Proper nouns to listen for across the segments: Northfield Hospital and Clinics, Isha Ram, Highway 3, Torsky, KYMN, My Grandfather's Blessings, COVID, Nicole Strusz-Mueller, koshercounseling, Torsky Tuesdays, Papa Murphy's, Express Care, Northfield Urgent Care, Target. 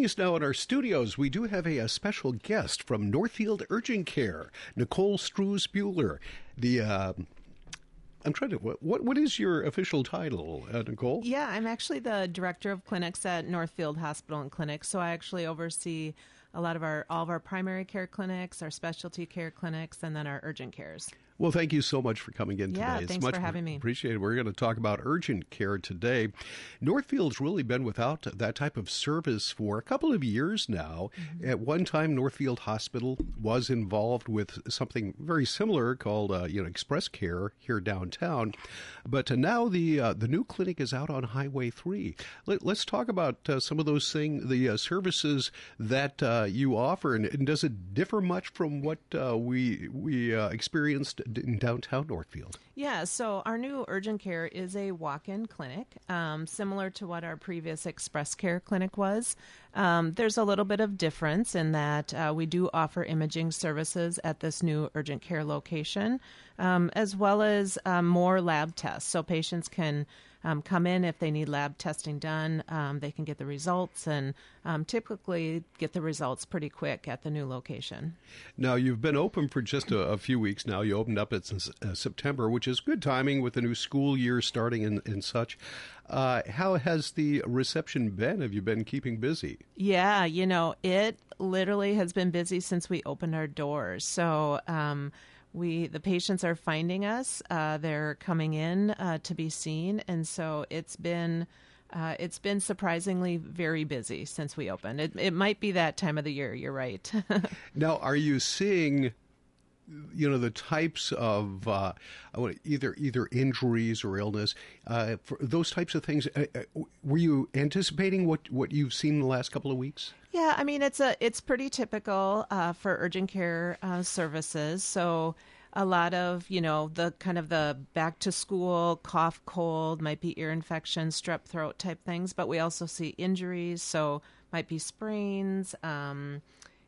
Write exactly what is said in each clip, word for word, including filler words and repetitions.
Joining us now in our studios, we do have a, a special guest from Northfield Urgent Care, Nicole Strusz-Mueller. The uh, I'm trying to what what is your official title, uh, Nicole? Yeah, I'm actually the director of clinics at Northfield Hospital and Clinics. So I actually oversee a lot of our all of our primary care clinics, our specialty care clinics, and then our urgent cares. Well, thank you so much for coming in yeah, today. Yeah, thanks much for having me. Appreciate it. We're going to talk about urgent care today. Northfield's really been without that type of service for a couple of years now. Mm-hmm. At one time, Northfield Hospital was involved with something very similar called uh, you know Express Care here downtown, but uh, now the uh, the new clinic is out on Highway three. Let, let's talk about uh, some of those things, the uh, services that uh, you offer, and, and does it differ much from what uh, we we uh, experienced in downtown Northfield? Yeah, so our new urgent care is a walk-in clinic, um, similar to what our previous Express Care clinic was. Um, there's a little bit of difference in that uh, we do offer imaging services at this new urgent care location, um, as well as uh, more lab tests. So patients can um, come in if they need lab testing done. Um, they can get the results and um, typically get the results pretty quick at the new location. Now, you've been open for just a, a few weeks now. You opened up it's uh, September, which is good timing with the new school year starting and, and such. Uh, how has the reception been? Have you been keeping busy? Yeah, you know, it literally has been busy since we opened our doors. So um, we the patients are finding us. Uh, they're coming in uh, to be seen. And so it's been Uh, it's been surprisingly very busy since we opened. It, it might be that time of the year. You're right. Now, are you seeing you know the types of uh, either either injuries or illness, uh, for those types of things? Uh, were you anticipating what, what you've seen in the last couple of weeks? Yeah, I mean it's a it's pretty typical uh, for urgent care uh, services. So a lot of you know the kind of the back to school cough, cold, might be ear infection, strep throat type things. But we also see injuries, so might be sprains. Um,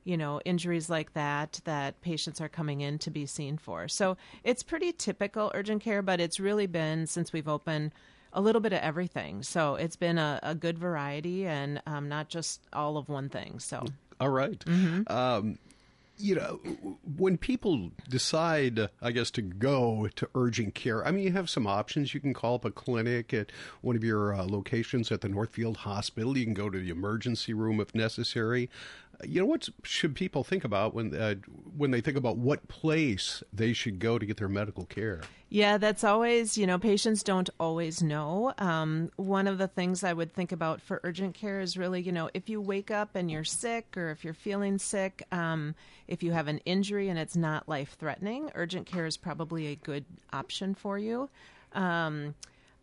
you know, injuries like that, that patients are coming in to be seen for. So it's pretty typical urgent care, but it's really been, since we've opened, a little bit of everything. So it's been a, a good variety and um, not just all of one thing. So all right. Mm-hmm. Um, you know, when people decide, I guess, to go to urgent care, I mean, you have some options. You can call up a clinic at one of your uh, locations at the Northfield Hospital. You can go to the emergency room if necessary. You know, what should people think about when uh, when they think about what place they should go to get their medical care? Yeah, that's always, you know, patients don't always know. Um, one of the things I would think about for urgent care is really, you know, if you wake up and you're sick or if you're feeling sick, um, if you have an injury and it's not life-threatening, urgent care is probably a good option for you. Um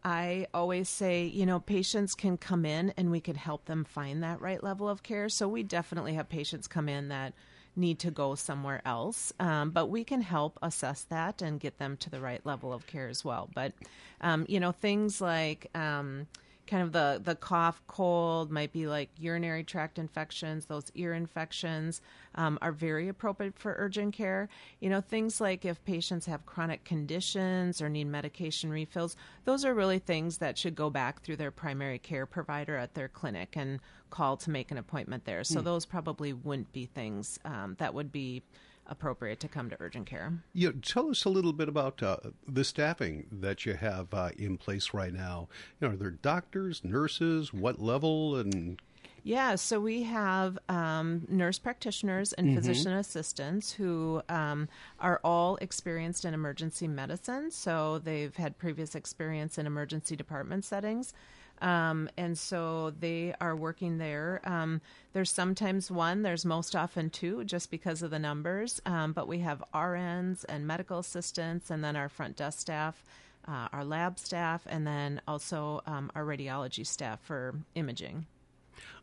I always say, you know, patients can come in and we can help them find that right level of care. So we definitely have patients come in that need to go somewhere else, um, but we can help assess that and get them to the right level of care as well. But, um, you know, things like um, kind of the, the cough, cold, might be like urinary tract infections, those ear infections um, are very appropriate for urgent care. You know, things like if patients have chronic conditions or need medication refills, those are really things that should go back through their primary care provider at their clinic and call to make an appointment there. So mm. those probably wouldn't be things um, that would be appropriate to come to urgent care. Yeah, tell us a little bit about uh, the staffing that you have uh, in place right now. You know, are there doctors, nurses, what level, and yeah, so we have um, nurse practitioners and mm-hmm. physician assistants who um, are all experienced in emergency medicine. So they've had previous experience in emergency department settings. Um, and so they are working there. Um, there's sometimes one, there's most often two, just because of the numbers. Um, but we have R Ns and medical assistants, and then our front desk staff, uh, our lab staff, and then also um, our radiology staff for imaging.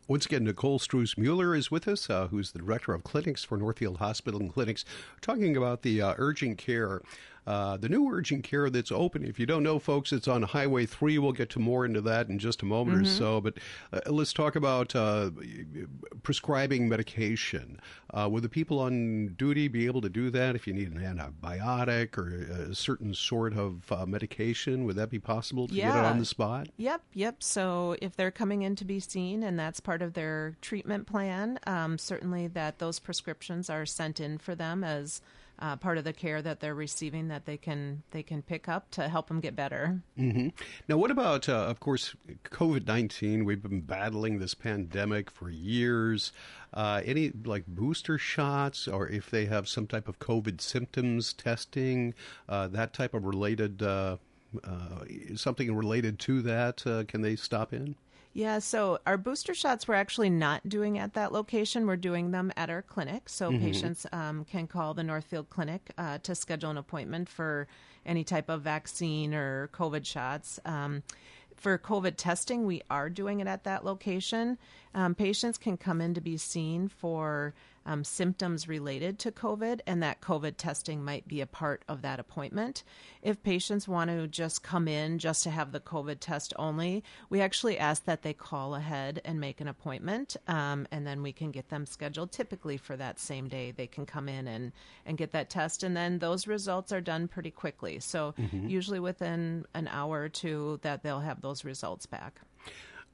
Once again, Nicole Strusz-Mueller is with us, uh, who's the director of clinics for Northfield Hospital and Clinics, talking about the uh, urgent care. Uh, the new urgent care that's open, if you don't know, folks, it's on Highway three. We'll get to more into that in just a moment mm-hmm. or so. But uh, let's talk about uh, prescribing medication. Uh, will the people on duty be able to do that if you need an antibiotic or a certain sort of uh, medication? Would that be possible to yeah. get it on the spot? Yep, yep. So if they're coming in to be seen and that's part of their treatment plan, um, certainly that those prescriptions are sent in for them as Uh, part of the care that they're receiving that they can they can pick up to help them get better. Mm-hmm. Now, what about, uh, of course, COVID nineteen? We've been battling this pandemic for years. Uh, any, like, booster shots or if they have some type of COVID symptoms testing, uh, that type of related, uh, uh, something related to that, uh, can they stop in? Yeah, so our booster shots we're actually not doing at that location. We're doing them at our clinic. So mm-hmm. patients um, can call the Northfield Clinic uh, to schedule an appointment for any type of vaccine or COVID shots. Um, for COVID testing, we are doing it at that location. Um, patients can come in to be seen for um, symptoms related to COVID, and that COVID testing might be a part of that appointment. If patients want to just come in just to have the COVID test only, we actually ask that they call ahead and make an appointment, um, and then we can get them scheduled typically for that same day. They can come in and, and get that test, and then those results are done pretty quickly. So mm-hmm. usually within an hour or two that they'll have those results back.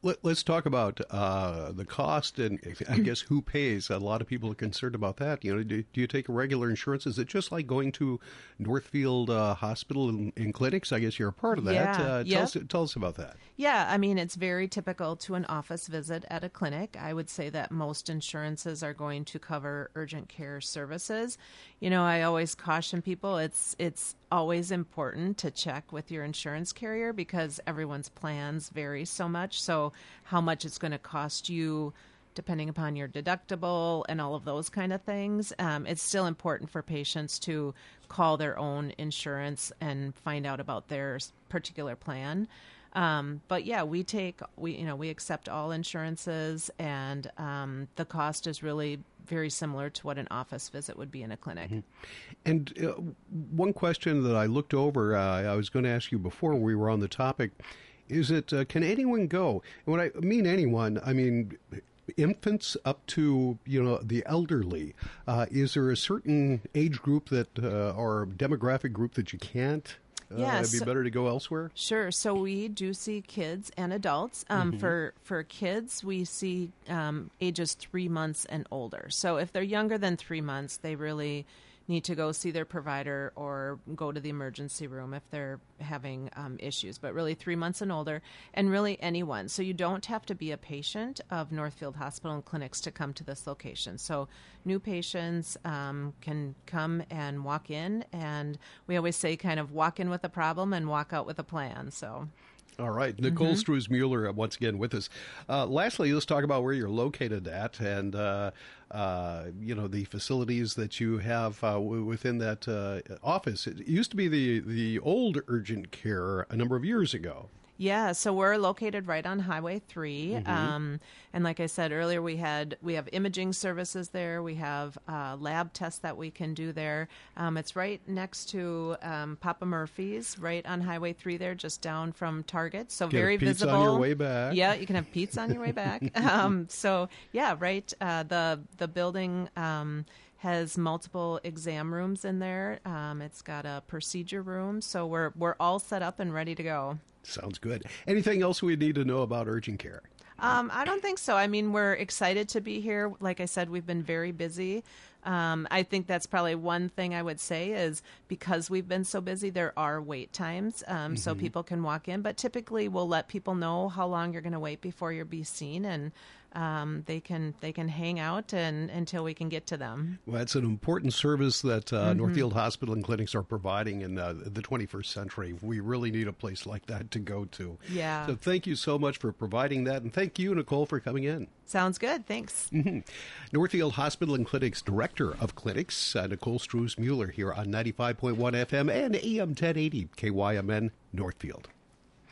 Let, let's talk about uh, the cost and, I guess, who pays. A lot of people are concerned about that. You know, do, do you take regular insurance? Is it just like going to Northfield uh, Hospital and, and Clinics? I guess you're a part of that. Yeah. Uh, tell, yep. us, tell us about that. Yeah, I mean, it's very typical to an office visit at a clinic. I would say that most insurances are going to cover urgent care services. You know, I always caution people, it's it's always important to check with your insurance carrier because everyone's plans vary so much. So how much it's going to cost you depending upon your deductible and all of those kind of things. Um, it's still important for patients to call their own insurance and find out about their particular plan. Um, but yeah, we take, we, you know, we accept all insurances and, um, the cost is really very similar to what an office visit would be in a clinic. Mm-hmm. And uh, one question that I looked over, uh, I was going to ask you before we were on the topic, is it, uh, can anyone go? And when I mean anyone, I mean infants up to, you know, the elderly. Uh, is there a certain age group that, uh, or demographic group that you can't? Uh, yeah, it'd be so, better to go elsewhere? Sure. So we do see kids and adults. Um, mm-hmm. For for kids, we see um, ages three months and older. So if they're younger than three months, they really need to go see their provider or go to the emergency room if they're having um, issues. But really three months and older, and really anyone. So you don't have to be a patient of Northfield Hospital and Clinics to come to this location. So new patients um, can come and walk in, and we always say kind of walk in with a problem and walk out with a plan. So. All right. Nicole mm-hmm. Strusz-Mueller once again with us. Uh, lastly, let's talk about where you're located at and, uh, uh, you know, the facilities that you have uh, w- within that uh, office. It used to be the, the old urgent care a number of years ago. Yeah, so we're located right on Highway three, mm-hmm. um, and like I said earlier, we had we have imaging services there. We have uh, lab tests that we can do there. Um, it's right next to um, Papa Murphy's, right on Highway three there, just down from Target. So get very visible. Pizza on your way back. Yeah, you can have pizza on your way back. Um, so yeah, right. Uh, the the building. Um, has multiple exam rooms in there. Um, it's got a procedure room. So we're we're all set up and ready to go. Sounds good. Anything else we need to know about urgent care? Um, I don't think so. I mean, we're excited to be here. Like I said, we've been very busy. Um, I think that's probably one thing I would say is because we've been so busy, there are wait times um, mm-hmm. so people can walk in. But typically we'll let people know how long you're going to wait before you'll be seen, and um, they can they can hang out and until we can get to them. Well, that's an important service that uh, mm-hmm. Northfield Hospital and Clinics are providing in uh, the twenty-first century. We really need a place like that to go to. Yeah. So thank you so much for providing that, and thank you, Nicole, for coming in. Sounds good. Thanks. Mm-hmm. Northfield Hospital and Clinics Director of Clinics, uh, Nicole Strusz-Mueller here on ninety-five point one F M and A M ten eighty K Y M N Northfield.